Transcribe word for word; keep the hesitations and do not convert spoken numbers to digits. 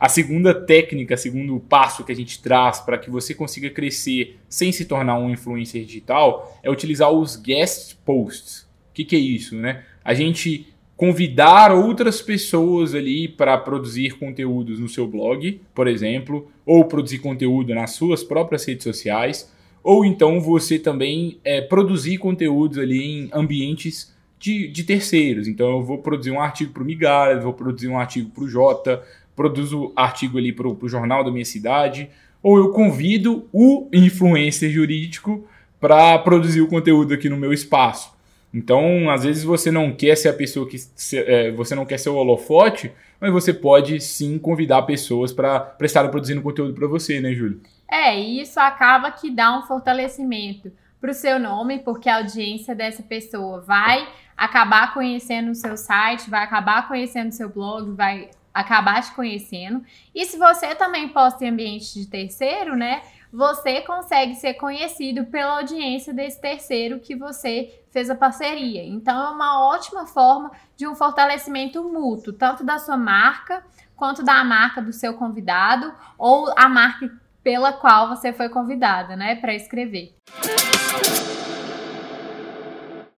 A segunda técnica, segundo passo que a gente traz para que você consiga crescer sem se tornar um influencer digital é utilizar os guest posts. O que, que é isso, né? A gente convidar outras pessoas ali para produzir conteúdos no seu blog, por exemplo, ou produzir conteúdo nas suas próprias redes sociais, ou então você também é, produzir conteúdos ali em ambientes de, de terceiros. Então eu vou produzir um artigo para o Migalhas, vou produzir um artigo para o Jota, produzo artigo ali para o jornal da minha cidade, ou eu convido o influencer jurídico para produzir o conteúdo aqui no meu espaço. Então, às vezes você não quer ser a pessoa que se, é, você não quer ser o holofote, mas você pode sim convidar pessoas para estarem produzindo conteúdo para você, né, Júlio? É, e isso acaba que dá um fortalecimento para o seu nome, porque a audiência dessa pessoa vai acabar conhecendo o seu site, vai acabar conhecendo o seu blog, vai acabar te conhecendo. E se você também posta em ambiente de terceiro, né? Você consegue ser conhecido pela audiência desse terceiro que você fez a parceria. Então, é uma ótima forma de um fortalecimento mútuo, tanto da sua marca, quanto da marca do seu convidado, ou a marca pela qual você foi convidada, né, para escrever.